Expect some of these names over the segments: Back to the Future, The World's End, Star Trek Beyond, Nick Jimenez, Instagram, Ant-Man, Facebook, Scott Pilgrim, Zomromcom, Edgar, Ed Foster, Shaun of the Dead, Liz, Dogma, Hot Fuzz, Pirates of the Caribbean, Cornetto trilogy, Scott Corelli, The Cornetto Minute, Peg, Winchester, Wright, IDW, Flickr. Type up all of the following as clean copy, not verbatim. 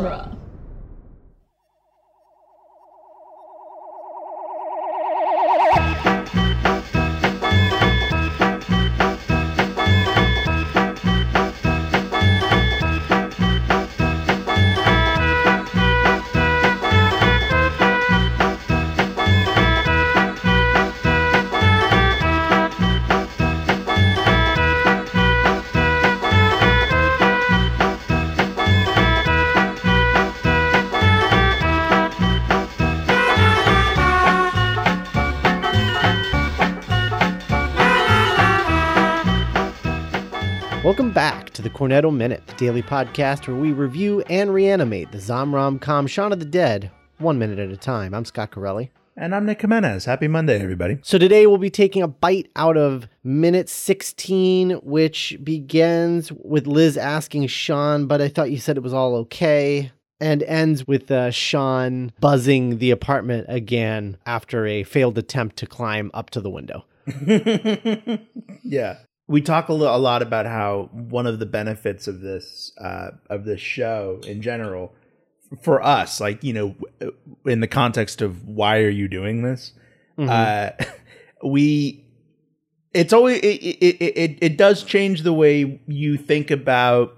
genre. Welcome back to the Cornetto Minute, the daily podcast where we review and reanimate the Zomromcom Shaun of the Dead 1 minute at a time. I'm Scott Corelli. And I'm Nick Jimenez. Happy Monday, everybody. So today we'll be taking a bite out of minute 16, which begins with Liz asking Shaun, but I thought you said it was all okay, and ends with Shaun buzzing the apartment again after a failed attempt to climb up to the window. Yeah. We talk a lot about how one of the benefits of this show in general for us, like, you know, in the context of why are you doing this, it does change the way you think about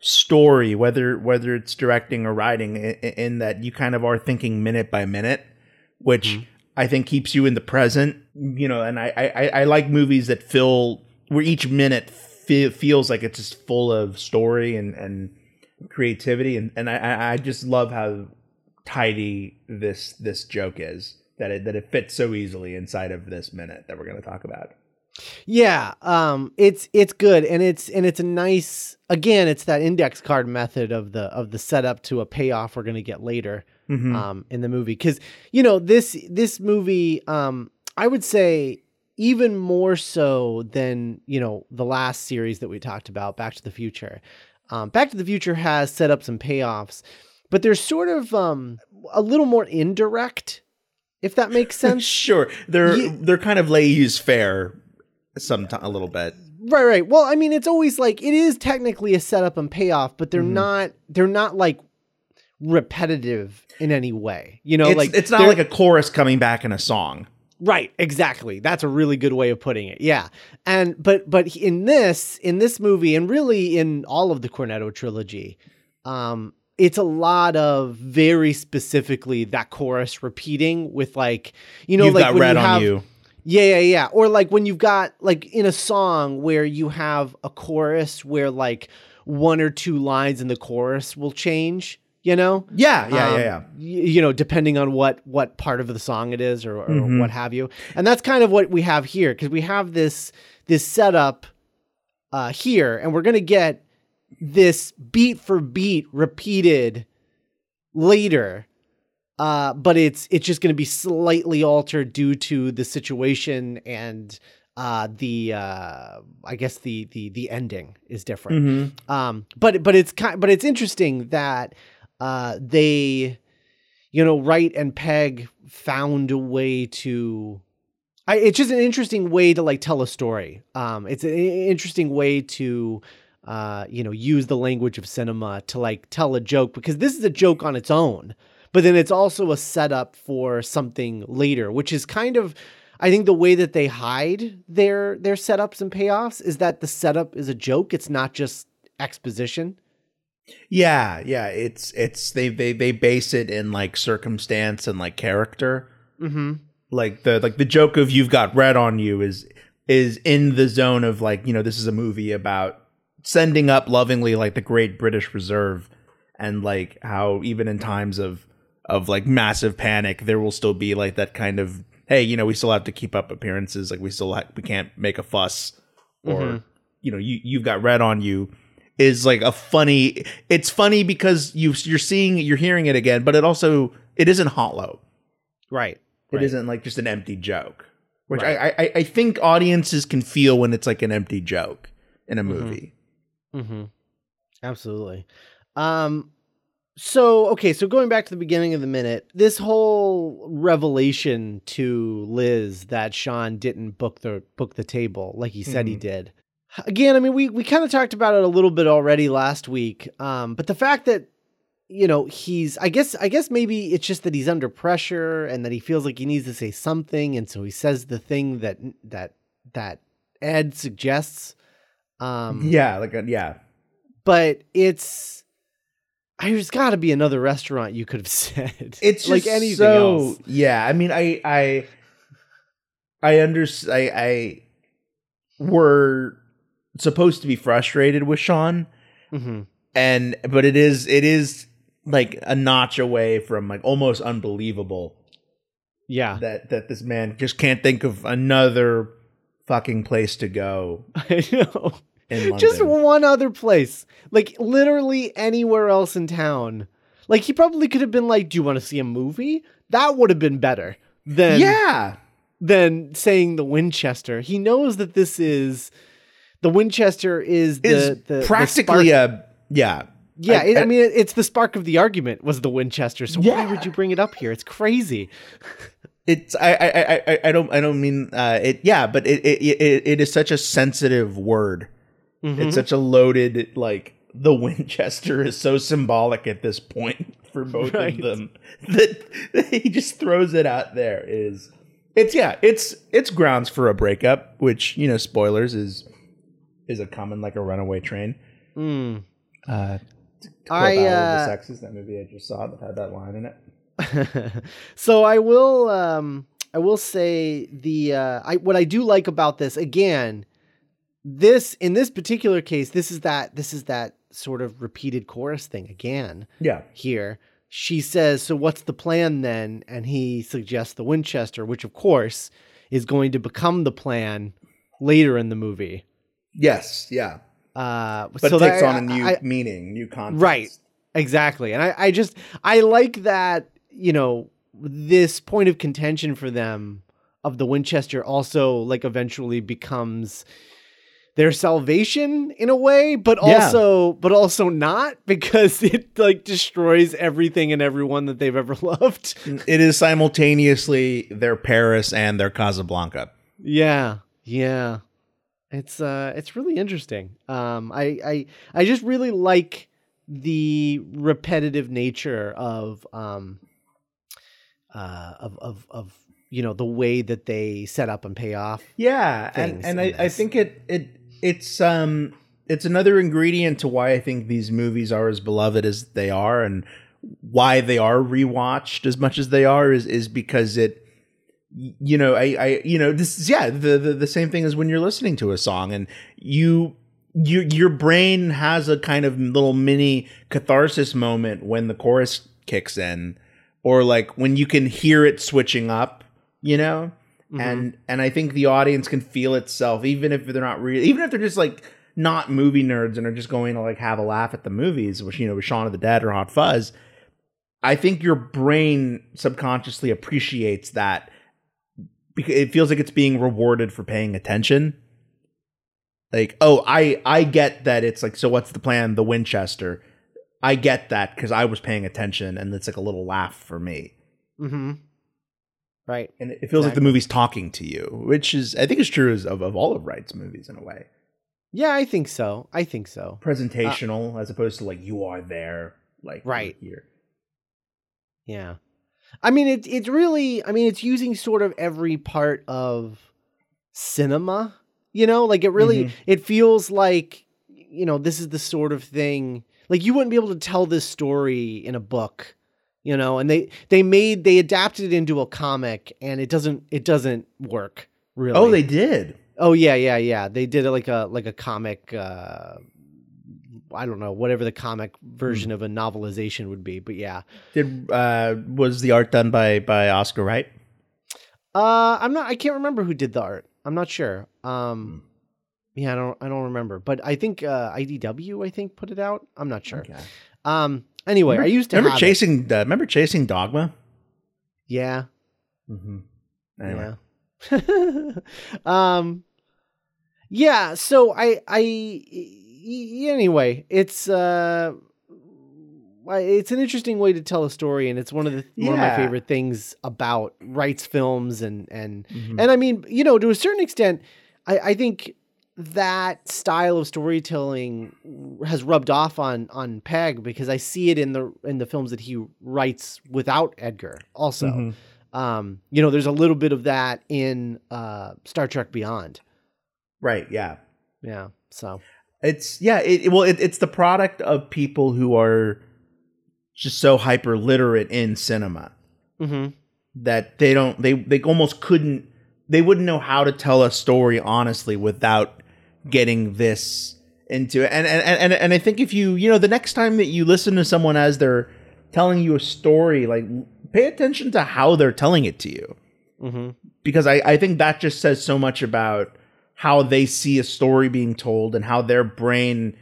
story, whether it's directing or writing, in that you kind of are thinking minute by minute, which I think keeps you in the present, you know. And I like movies that fill, where each minute feels like it's just full of story and creativity. And I just love how tidy this joke is, that it fits so easily inside of this minute that we're going to talk about. Yeah. It's good. And it's a nice, again, it's that index card method of the setup to a payoff we're going to get later, in the movie. 'Cause, you know, this movie, I would say, even more so than, you know, the last series that we talked about, Back to the Future. Back to the Future has set up some payoffs, but they're sort of a little more indirect, if that makes sense. Sure. They're kind of lay-use fare sometimes, a little bit. Right. Well, I mean, it's always like, it is technically a setup and payoff, but they're not like repetitive in any way. You know, it's not like a chorus coming back in a song. Right, exactly. That's a really good way of putting it. Yeah. And but in this movie, and really in all of the Cornetto trilogy, it's a lot of very specifically that chorus repeating with, like, you know, you've like got when red you have, on you. Yeah. Or like when you've got, like, in a song where you have a chorus where, like, one or two lines in the chorus will change. You know? Yeah. You know, depending on what part of the song it is or what have you. And that's kind of what we have here, because we have this setup here, and we're going to get this beat for beat repeated later, but it's just going to be slightly altered due to the situation, and I guess the ending is different. But it's interesting that they, you know, Wright and Peg found a way to, it's just an interesting way to, like, tell a story. It's an interesting way to, you know, use the language of cinema to, like, tell a joke, because this is a joke on its own, but then it's also a setup for something later, which is kind of, I think, the way that they hide their setups and payoffs is that the setup is a joke. It's not just exposition. Yeah. It's they base it in, like, circumstance and, like, character. Like the joke of "you've got red on you" is in the zone of, like, you know, this is a movie about sending up lovingly, like, the Great British Reserve, and, like, how even in times of like massive panic, there will still be, like, that kind of, hey, you know, we still have to keep up appearances, like, we can't make a fuss, or you know, you've got red on you. Is like a funny, it's funny because you're hearing it again, but it isn't hollow. Right. It isn't like just an empty joke, which I think audiences can feel when it's like an empty joke in a movie. Absolutely. So going back to the beginning of the minute, this whole revelation to Liz that Shaun didn't book the table like he said he did. Again, I mean, we kind of talked about it a little bit already last week, but the fact that you know, he's, I guess maybe it's just that he's under pressure and that he feels like he needs to say something. And so he says the thing that Ed suggests. But it's, there's gotta be another restaurant you could have said. It's like just anything else. Yeah. I mean, I understand. We're supposed to be frustrated with Shaun. Mm-hmm. But it is like a notch away from like almost unbelievable. Yeah. That this man just can't think of another fucking place to go. I know. In London. Just one other place. Like literally anywhere else in town. Like he probably could have been like, do you want to see a movie? That would have been better than than saying the Winchester. He knows that this is the Winchester is practically a yeah. It's the spark of the argument was the Winchester. So why would you bring it up here? It's crazy. It's But it is such a sensitive word. Mm-hmm. It's such a loaded, like the Winchester is so symbolic at this point for both of them that he just throws it out there. It's grounds for a breakup, which, you know, spoilers is a common, like a runaway train. Mm. The sexes, that movie I just saw that had that line in it. So I will say what I do like about this, again, this is that sort of repeated chorus thing again. Yeah. Here she says, so what's the plan then? And he suggests the Winchester, which of course is going to become the plan later in the movie. Yes. Yeah. But so it takes on a new meaning, new context. Right. Exactly. And I like that, you know, this point of contention for them of the Winchester also like eventually becomes their salvation in a way, but also not, because it like destroys everything and everyone that they've ever loved. It is simultaneously their Paris and their Casablanca. Yeah. Yeah. It's really interesting. I just really like the repetitive nature of you know, the way that they set up and pay off. Yeah. And I think it's another ingredient to why I think these movies are as beloved as they are, and why they are rewatched as much as they are is because it, you know, the same thing as when you're listening to a song and your brain has a kind of little mini catharsis moment when the chorus kicks in, or like when you can hear it switching up, you know, mm-hmm. and I think the audience can feel itself, even if they're just like not movie nerds and are just going to like have a laugh at the movies, which, you know, with Shaun of the Dead or Hot Fuzz, I think your brain subconsciously appreciates that. Because it feels like it's being rewarded for paying attention. Like, oh, I get that. It's like, so what's the plan? The Winchester. I get that because I was paying attention, and it's like a little laugh for me. Mm-hmm. Right. And it feels like the movie's talking to you, which is, I think, is true of all of Wright's movies in a way. Yeah, I think so. Presentational as opposed to like you are there, like right here. Yeah. I mean, it's really, I mean, it's using sort of every part of cinema, you know, like it really, mm-hmm. It feels like, you know, this is the sort of thing, like you wouldn't be able to tell this story in a book, you know, and they adapted it into a comic, and it doesn't work really. Oh, they did. Oh yeah. They did like a comic, I don't know, whatever the comic version of a novelization would be, but yeah. Was the art done by Oscar Wright? I can't remember who did the art. I'm not sure. Yeah, I don't remember, but I think IDW, I think, put it out. I'm not sure. Okay. Anyway, remember chasing Dogma? Yeah. Mm-hmm. Anyway. Yeah. Yeah. So anyway, it's an interesting way to tell a story, and it's one of my favorite things about Wright's films, and mm-hmm. and I mean, you know, to a certain extent, I think that style of storytelling has rubbed off on Peg, because I see it in the films that he writes without Edgar also. Mm-hmm. You know, there's a little bit of that in Star Trek Beyond. Right. Yeah. Yeah. So it's, yeah, it's the product of people who are just so hyper literate in cinema, mm-hmm. that they almost couldn't, they wouldn't know how to tell a story honestly without getting this into it. And I think if you the next time that you listen to someone as they're telling you a story, like, pay attention to how they're telling it to you. Mm-hmm. Because I think that just says so much about how they see a story being told and how their brain,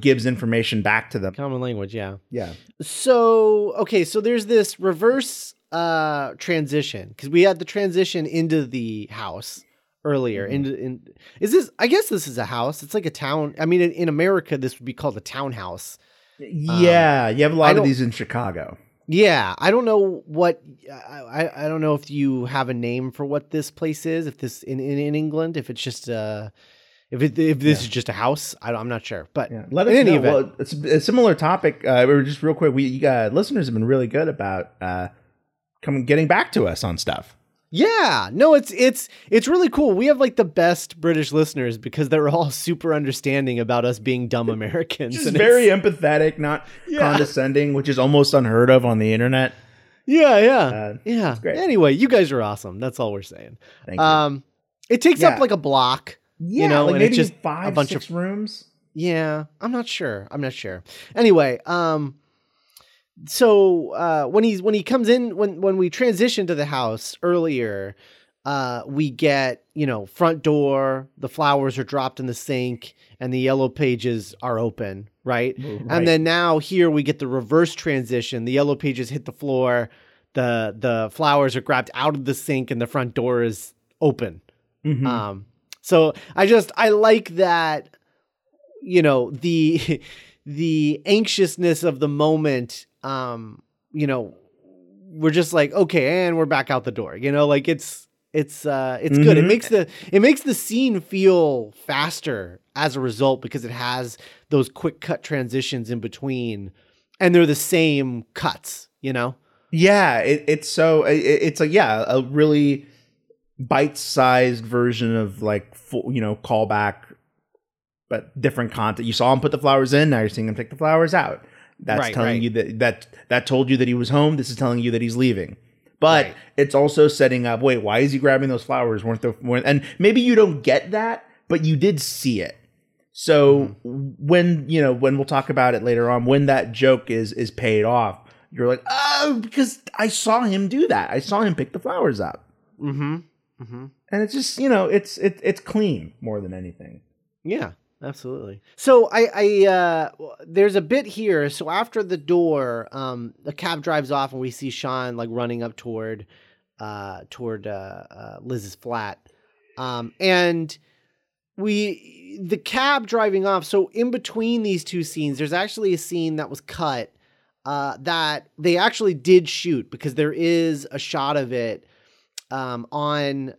gives information back to them. Common language. Yeah. Yeah. So, okay. So there's this reverse transition, because we had the transition into the house earlier. Mm-hmm. I guess this is a house. It's like a town. I mean, in America, this would be called a townhouse. Yeah. You have a lot of these in Chicago. Yeah. I don't know what, I don't know if you have a name for what this place is, if this in England, if it's just if this is just a house, I'm not sure. But yeah. Let us know. Event. Well, it's a similar topic. We were just real quick. Listeners have been really good about, getting back to us on stuff. Yeah, no, it's really cool. We have like the best British listeners, because they're all super understanding about us being dumb Americans. Just very empathetic, not condescending, which is almost unheard of on the internet. Yeah, yeah, yeah. It's great. Anyway, you guys are awesome. That's all we're saying. Thank you. It takes up like a block. Yeah, like and maybe it's just 5-6 rooms. Yeah, I'm not sure. Anyway, So when we transition to the house earlier, we get, front door, the flowers are dropped in the sink, and the yellow pages are open, right? Right. And then now here we get the reverse transition. The yellow pages hit the floor, the flowers are grabbed out of the sink, and the front door is open. Mm-hmm. So I like that, the anxiousness of the moment. We're just like, okay, and we're back out the door, like it's mm-hmm. good. It makes the scene feel faster as a result, because it has those quick cut transitions in between, and they're the same cuts, Yeah. It's a really bite-sized version of like, full, callback, but different content. You saw him put the flowers in. Now you're seeing him take the flowers out. That's telling you that told you that he was home. This is telling you that he's leaving. But it's also setting up, wait, why is he grabbing those flowers? And maybe you don't get that, but you did see it. So when we'll talk about it later on, when that joke is paid off, you're like, oh, because I saw him do that. I saw him pick the flowers up. Mm-hmm. Mm-hmm. And it's just, it's clean more than anything. Yeah. Absolutely. So I there's a bit here. So after the door, the cab drives off, and we see Shaun like running up toward Liz's flat, and the cab driving off. So in between these two scenes, there's actually a scene that was cut that they actually did shoot, because there is a shot of it on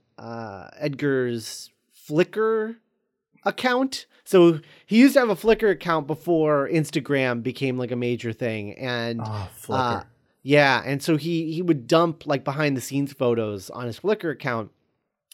Edgar's Flickr account. So he used to have a Flickr account before Instagram became like a major thing. And Flickr. And so he would dump like behind the scenes photos on his Flickr account.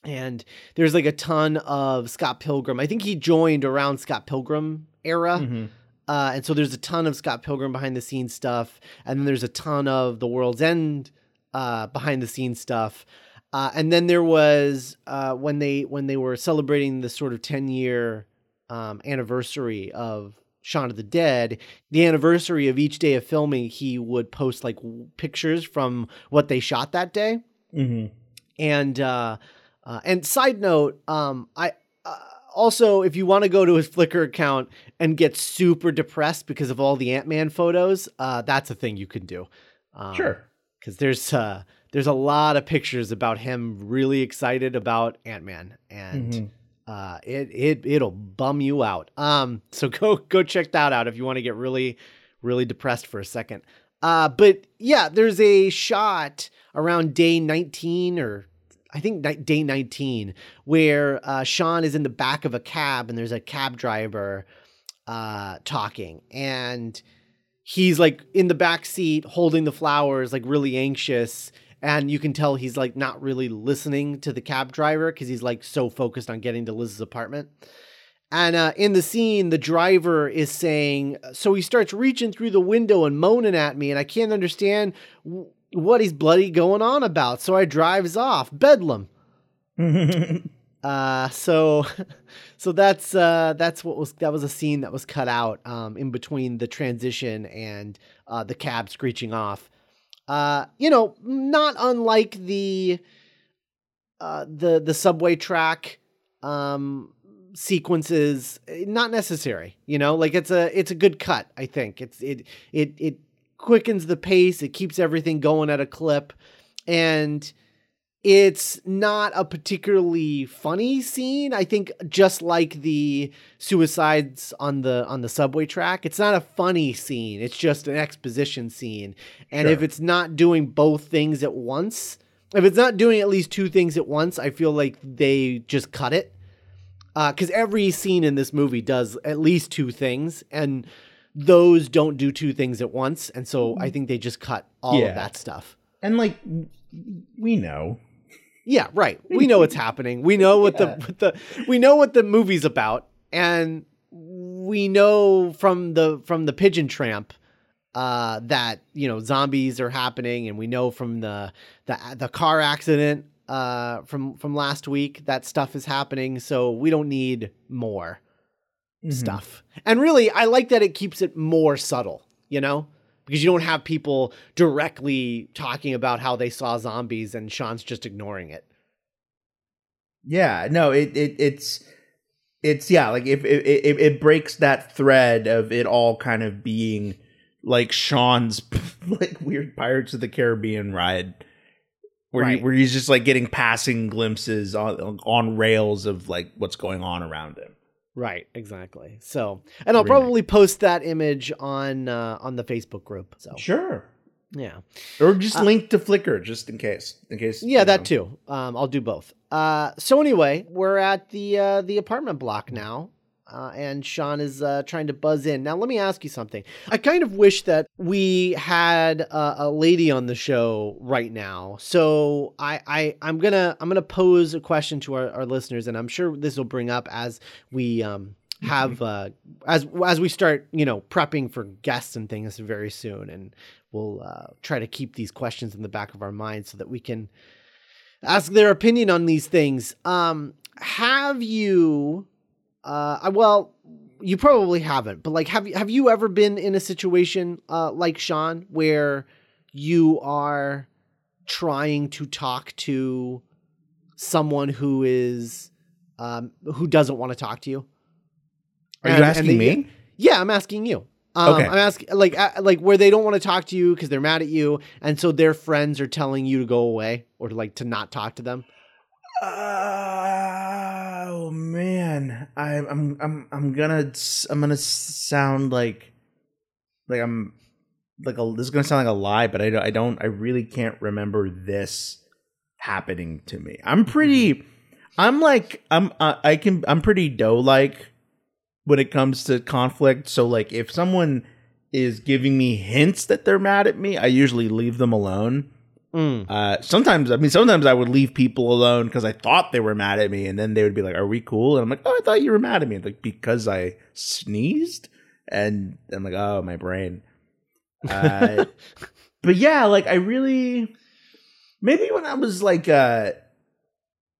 And there's like a ton of Scott Pilgrim. I think he joined around Scott Pilgrim era. Mm-hmm. And so there's a ton of Scott Pilgrim behind the scenes stuff. And then there's a ton of The World's End behind the scenes stuff. And then there was when they were celebrating the sort of 10-year anniversary of Shaun of the Dead, the anniversary of each day of filming, he would post like pictures from what they shot that day. Mm-hmm. And side note, I also, if you want to go to his Flickr account and get super depressed because of all the Ant-Man photos, that's a thing you can do. Sure. Because there's a lot of pictures about him really excited about Ant-Man, and mm-hmm. It'll bum you out. So go check that out if you want to get really, really depressed for a second. But yeah, there's a shot around day 19, or I think day 19, where Shaun is in the back of a cab and there's a cab driver talking, and he's like in the back seat holding the flowers, like really anxious. And you can tell he's like not really listening to the cab driver because he's like so focused on getting to Liz's apartment. And in the scene, the driver is saying, so he starts reaching through the window and moaning at me, and I can't understand what he's bloody going on about. So I drives off. Bedlam. So that was a scene that was cut out in between the transition and the cab screeching off. Not unlike the subway track sequences, not necessary, it's a good cut. I think it quickens the pace. It keeps everything going at a clip, and it's not a particularly funny scene. I think just like the suicides on the subway track, it's not a funny scene. It's just an exposition scene. And If it's not doing both things at once, if it's not doing at least two things at once, I feel like they just cut it. Because every scene in this movie does at least two things, and those don't do two things at once. And so I think they just cut all of that stuff. And like, we know. Yeah, right. We know what's happening. We know what the movie's about, and we know from the Pigeon Tramp that zombies are happening, and we know from the car accident from last week that stuff is happening. So we don't need more stuff. And really, I like that it keeps it more subtle, because you don't have people directly talking about how they saw zombies and Sean's just ignoring it. Yeah, no, it breaks that thread of it all kind of being like Sean's like weird Pirates of the Caribbean ride where he's just like getting passing glimpses on rails of like what's going on around him. Right, exactly. So, and I'll probably post that image on the Facebook group. So sure, yeah, or just link to Flickr just in case. Yeah, that too. I'll do both. So anyway, we're at the apartment block now, and Shaun is trying to buzz in. Now, let me ask you something. I kind of wish that we had a lady on the show right now. So I'm gonna pose a question to our listeners, and I'm sure this will bring up as we have as we start prepping for guests and things very soon, and we'll try to keep these questions in the back of our minds so that we can ask their opinion on these things. Have you? Well, you probably haven't, but like, have you ever been in a situation like Shaun where you are trying to talk to someone who is who doesn't want to talk to you? Are you asking me? Yeah, I'm asking you. Okay. I'm asking like where they don't want to talk to you because they're mad at you, and so their friends are telling you to go away or to not talk to them. Oh man, I'm gonna sound like I'm like a, this is gonna sound like a lie, but I really can't remember this happening to me. I'm pretty doe-like when it comes to conflict. So like if someone is giving me hints that they're mad at me, I usually leave them alone. Sometimes I would leave people alone because I thought they were mad at me, and then they would be like, "Are we cool?" And I'm like, "Oh, I thought you were mad at me." Like because I sneezed, and I'm like, "Oh, my brain." But yeah, like maybe when I was like, but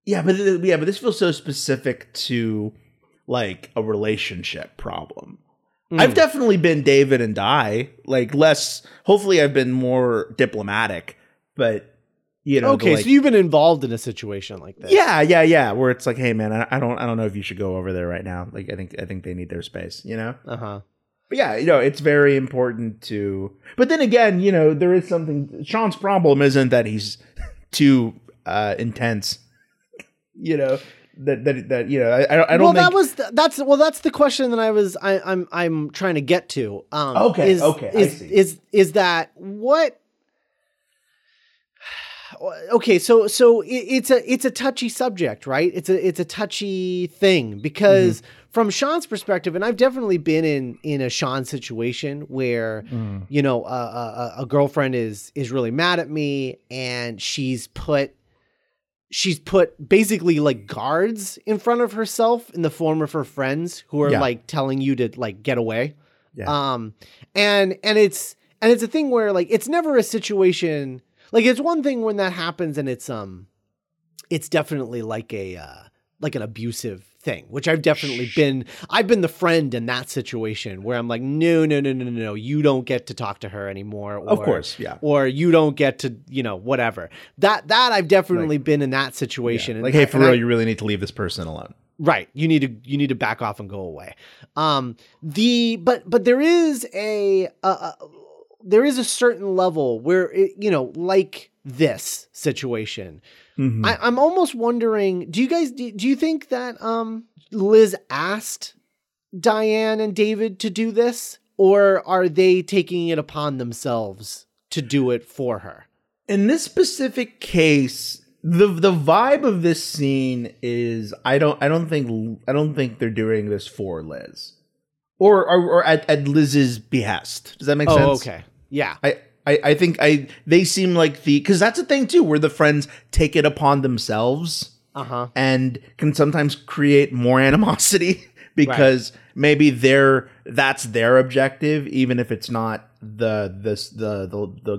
this feels so specific to like a relationship problem. I've definitely been David and I, like less. Hopefully, I've been more diplomatic. But, okay, so you've been involved in a situation like that. Yeah. Where it's like, hey, man, I don't know if you should go over there right now. Like, I think they need their space, Uh-huh. But yeah, it's very important to. But then again, there is something. Sean's problem isn't that he's too intense, That I don't. Well, think... that's the question that I'm trying to get to. Okay. Is that what? okay, so it's a touchy subject, right? It's a touchy thing because from Shaun's perspective, and I've definitely been in a Shaun situation where you know a girlfriend is really mad at me, and she's put basically like guards in front of herself in the form of her friends who are like telling you to like get away. Yeah. And it's a thing where like, it's never a situation. Like it's one thing when that happens and it's definitely like an abusive thing, which I've definitely been, I've been the friend in that situation where I'm like, no, you don't get to talk to her anymore. Or, of course. Yeah. Or you don't get to, you know, whatever that I've definitely been in that situation. Yeah. Like, hey, for real, you really need to leave this person alone. Right. You need to back off and go away. But there is a certain level where it, you know, like this situation, I'm almost wondering, do you think that, Liz asked Diane and David to do this, or are they taking it upon themselves to do it for her? In this specific case, the vibe of this scene is I don't think they're doing this for Liz, or at Liz's behest. Does that make sense? Oh, okay. Yeah. I think they seem like because that's a thing too, where the friends take it upon themselves and can sometimes create more animosity because maybe that's their objective, even if it's not the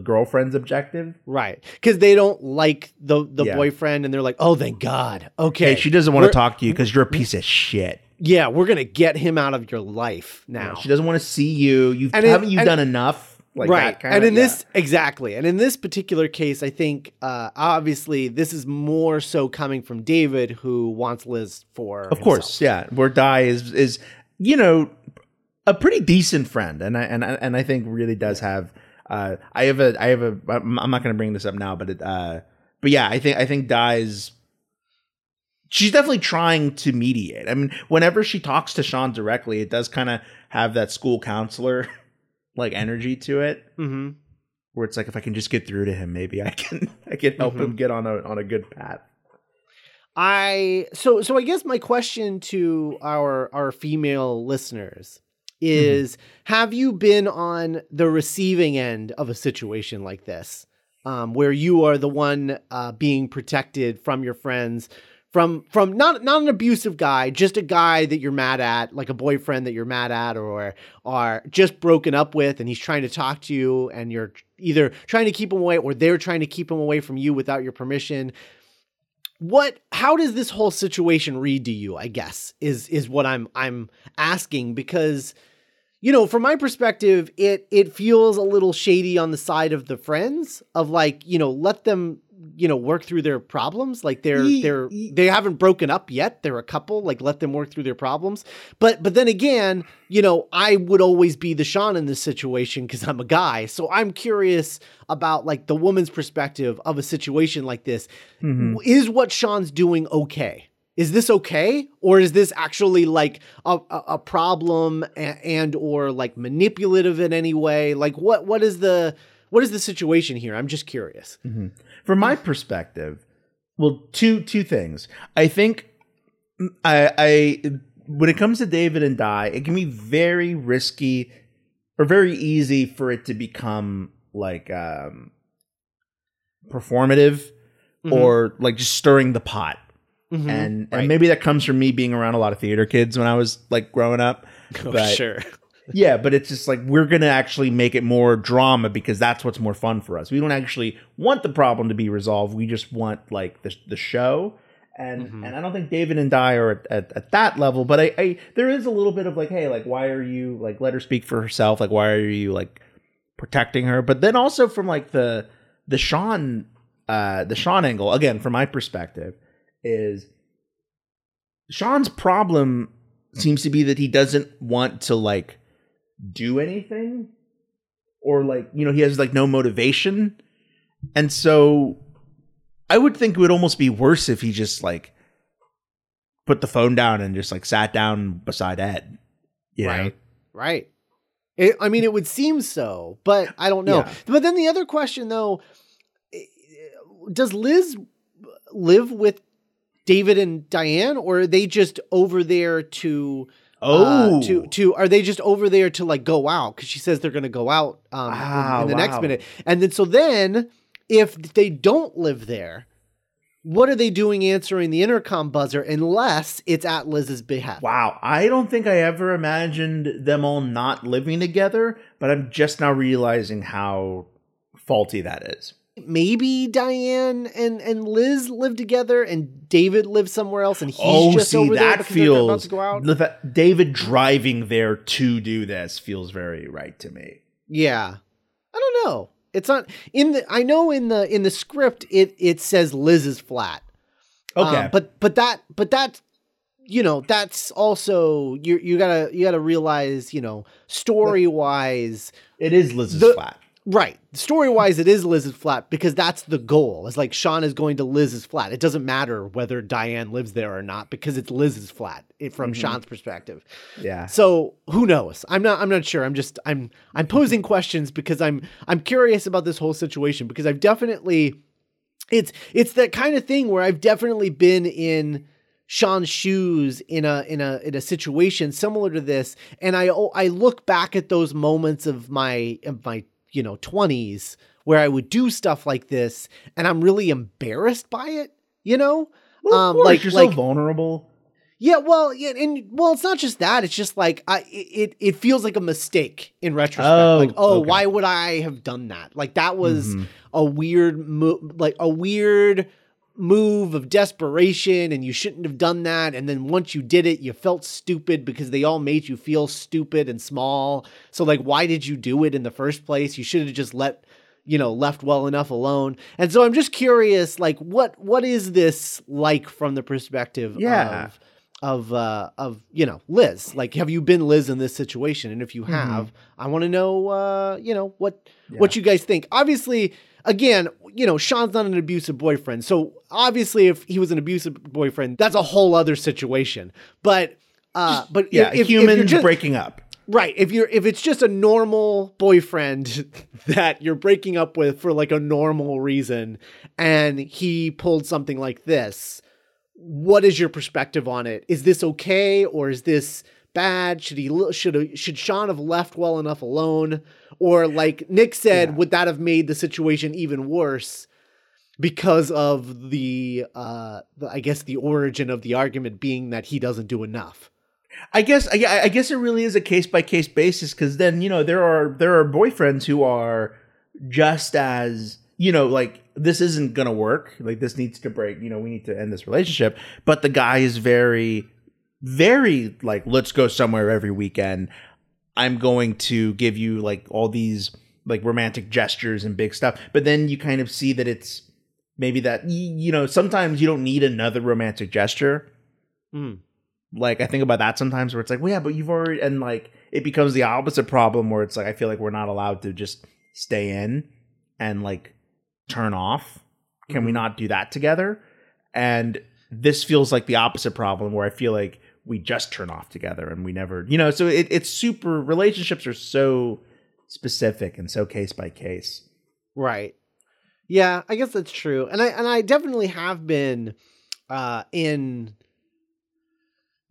girlfriend's objective, right? Because they don't like the boyfriend, and they're like, oh, thank God, okay, hey, she doesn't want to talk to you because you're a piece of shit. Yeah, we're gonna get him out of your life now. Yeah, she doesn't want to see you. Haven't you done enough? Like, right. That kind of, this exactly, and in this particular case, I think obviously this is more so coming from David, who wants Liz for himself. Of course, yeah. Where Di is you know, a pretty decent friend, and I think really does have. I have a. I'm not going to bring this up now, but it. But yeah, I think Di's. She's definitely trying to mediate. I mean, whenever she talks to Shaun directly, it does kind of have that school counselor like energy to it, where it's like, if I can just get through to him, maybe I can help him get on a good path. So I guess my question to our female listeners is, have you been on the receiving end of a situation like this, where you are the one being protected from your friends, from not an abusive guy, just a guy that you're mad at, like a boyfriend that you're mad at, or are just broken up with, and he's trying to talk to you, and you're either trying to keep him away or they're trying to keep him away from you without your permission? How does this whole situation read to you, I guess, is what I'm asking, because, you know, from my perspective, it feels a little shady on the side of the friends of like, you know, let them, you know, work through their problems. Like they haven't broken up yet. They're a couple, like let them work through their problems. But then again, you know, I would always be the Shaun in this situation because I'm a guy. So I'm curious about like the woman's perspective of a situation like this. Is what Shaun's doing okay? Is this okay? Or is this actually like a problem and or like manipulative in any way? Like what is the situation here? I'm just curious. From my perspective, well, two things. I think when it comes to David and Di, it can be very risky or very easy for it to become like performative or like just stirring the pot. And maybe that comes from me being around a lot of theater kids when I was like growing up. Oh, but, sure. Yeah, but it's just like, we're going to actually make it more drama because that's what's more fun for us. We don't actually want the problem to be resolved. We just want like the show. And and I don't think David and Di are at that level. But I there is a little bit of like, hey, like, why are you like, let her speak for herself? Like, why are you like protecting her? But then also from like the Shaun angle, again, from my perspective, is Shaun's problem seems to be that he doesn't want to like do anything, or like, you know, he has like no motivation. And so I would think it would almost be worse if he just like put the phone down and just like sat down beside Ed. Yeah. Right. I mean, it would seem so, but I don't know. Yeah. But then the other question though, does Liz live with David and Diane, or are they just over there to? Are they just over there to like go out? Because she says they're going to go out in the next minute, and then if they don't live there, what are they doing answering the intercom buzzer unless it's at Liz's behalf? Wow. I don't think I ever imagined them all not living together, but I'm just now realizing how faulty that is. Maybe Diane and Liz live together and David lives somewhere else and he's over there because they're about to go out. David driving there to do this feels very right to me. Yeah. I don't know. It's not in the. I know in the script it says Liz is flat. Okay, but that you know, that's also you gotta realize, you know, story wise it is Liz's flat. Right, story wise it is Liz's flat because that's the goal. It's like Shaun is going to Liz's flat. It doesn't matter whether Diane lives there or not because it's Liz's flat from Shaun's perspective. Yeah. So who knows? I'm not sure. I'm posing questions because I'm curious about this whole situation because I've definitely it's that kind of thing where I've definitely been in Shaun's shoes in a situation similar to this, and I look back at those moments of my 20s where I would do stuff like this and I'm really embarrassed by it, you know? So vulnerable. Yeah. Well, yeah. And well, it's not just that. It's just like, it feels like a mistake in retrospect. Why would I have done that? Like that was a weird move of desperation and you shouldn't have done that. And then once you did it, you felt stupid because they all made you feel stupid and small. So like, why did you do it in the first place? You should have just left well enough alone. And so I'm just curious, like what is this like from the perspective of Liz? Like, have you been Liz in this situation? And if you have, I want to know, what you guys think. Obviously, again, you know, Shaun's not an abusive boyfriend. So obviously if he was an abusive boyfriend, that's a whole other situation. But humans breaking up. Right. If it's just a normal boyfriend that you're breaking up with for like a normal reason and he pulled something like this, what is your perspective on it? Is this okay? Or is this bad? Should Shaun have left well enough alone? Or like Nick said, would that have made the situation even worse because of the origin of the argument being that he doesn't do enough? I guess it really is a case by case basis. 'Cause then, you know, there are boyfriends who are just as, you know, like, this isn't going to work. Like, this needs to break, you know, we need to end this relationship. But the guy is very, very like, let's go somewhere every weekend. I'm going to give you like all these like romantic gestures and big stuff. But then you kind of see that it's maybe that, you know, sometimes you don't need another romantic gesture. Mm. Like, I think about that sometimes where it's like, well, yeah, but you've already, and like, it becomes the opposite problem where it's like, I feel like we're not allowed to just stay in and like turn off. Can we not do that together? And this feels like the opposite problem where I feel like we just turn off together and we never, you know, so it's super, relationships are so specific and so case by case. Right. Yeah, I guess that's true. And I definitely have been I've been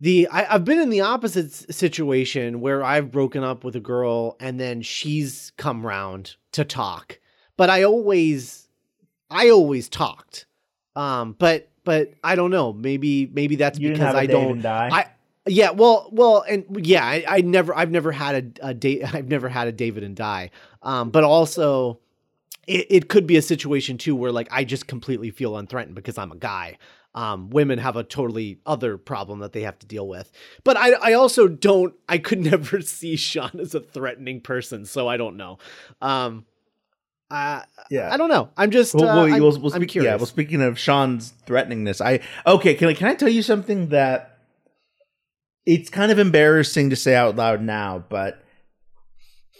in the opposite situation where I've broken up with a girl and then she's come round to talk, but I always talked. But I don't know. Maybe that's you because I don't. Die. I've never had a David and Die. But also, it could be a situation too where like I just completely feel unthreatened because I'm a guy. Women have a totally other problem that they have to deal with. But I could never see Shaun as a threatening person, so I don't know. I don't know. I'm just I'm curious. Yeah, well, speaking of Shaun's threateningness, can I tell you something that it's kind of embarrassing to say out loud now, but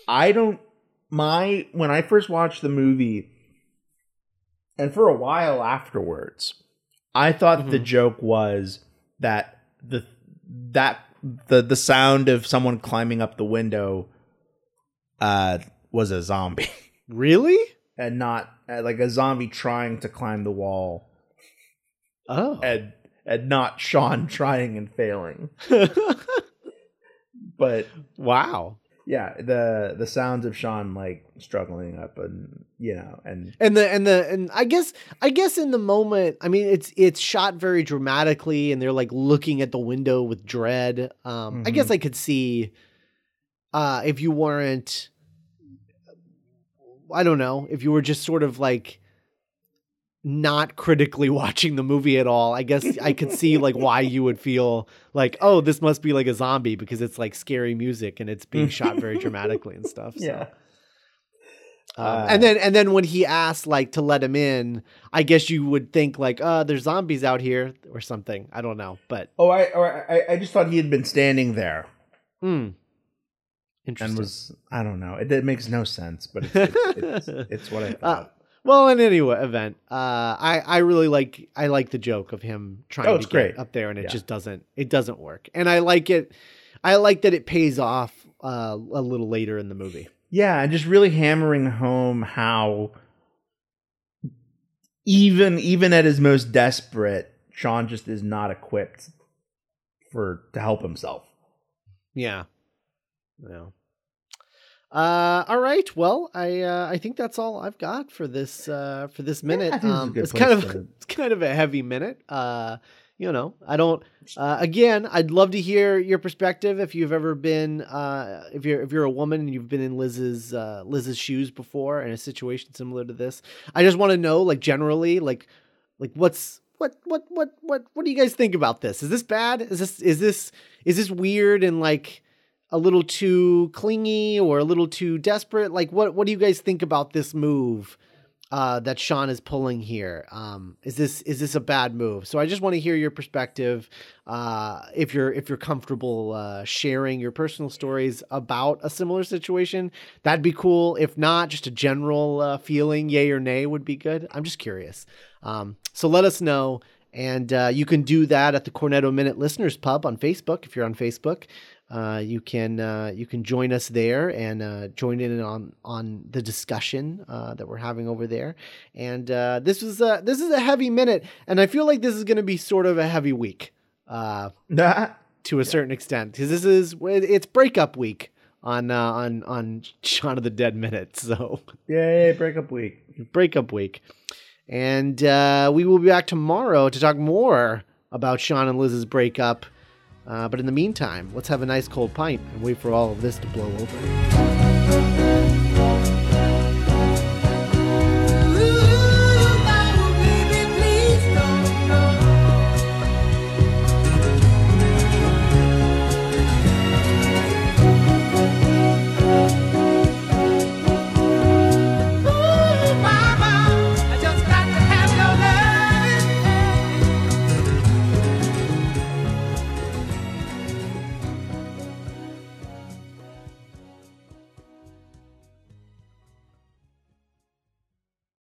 when I first watched the movie and for a while afterwards, I thought the joke was that the sound of someone climbing up the window was a zombie. Really? and not like a zombie trying to climb the wall. Oh, and not Shaun trying and failing. But wow. Yeah, the sounds of Shaun like struggling up, and you know, and I guess in the moment, I mean, it's shot very dramatically, and they're like looking at the window with dread. I guess I could see, if you weren't, I don't know, if you were just sort of like not critically watching the movie at all, I guess I could see like why you would feel like, oh, this must be like a zombie, because it's like scary music and it's being shot very dramatically and stuff. So. Yeah. And then when he asked like to let him in, I guess you would think like, there's zombies out here or something. I don't know, but. Oh, I just thought he had been standing there. Hmm. Interesting. And was, I don't know. It makes no sense, but it's what I thought. Well, in any event, I really like the joke of him trying to get up there, and it just doesn't work. And I like it. I like that it pays off a little later in the movie. Yeah, and just really hammering home how even at his most desperate, Shaun just is not equipped to help himself. Yeah. Yeah. All right. Well, I think that's all I've got for this minute. It's kind of a heavy minute. You know, I don't, again, I'd love to hear your perspective. If you've ever been, if you're a woman and you've been in Liz's shoes before in a situation similar to this, I just want to know, like, generally, like what do you guys think about this? Is this bad? Is this weird? And like, a little too clingy or a little too desperate? Like, what do you guys think about this move that Shaun is pulling here? Is this a bad move? So I just want to hear your perspective. If you're comfortable sharing your personal stories about a similar situation, that'd be cool. If not, just a general feeling, yay or nay, would be good. I'm just curious. So let us know. And you can do that at the Cornetto Minute Listeners Pub on Facebook. If you're on Facebook, you can join us there and join in on the discussion that we're having over there. And this is a heavy minute, and I feel like this is going to be sort of a heavy week to a certain extent, because it's breakup week on Shaun of the Dead minute. So yay, breakup week, and we will be back tomorrow to talk more about Shaun and Liz's breakup. But in the meantime, let's have a nice cold pint and wait for all of this to blow over.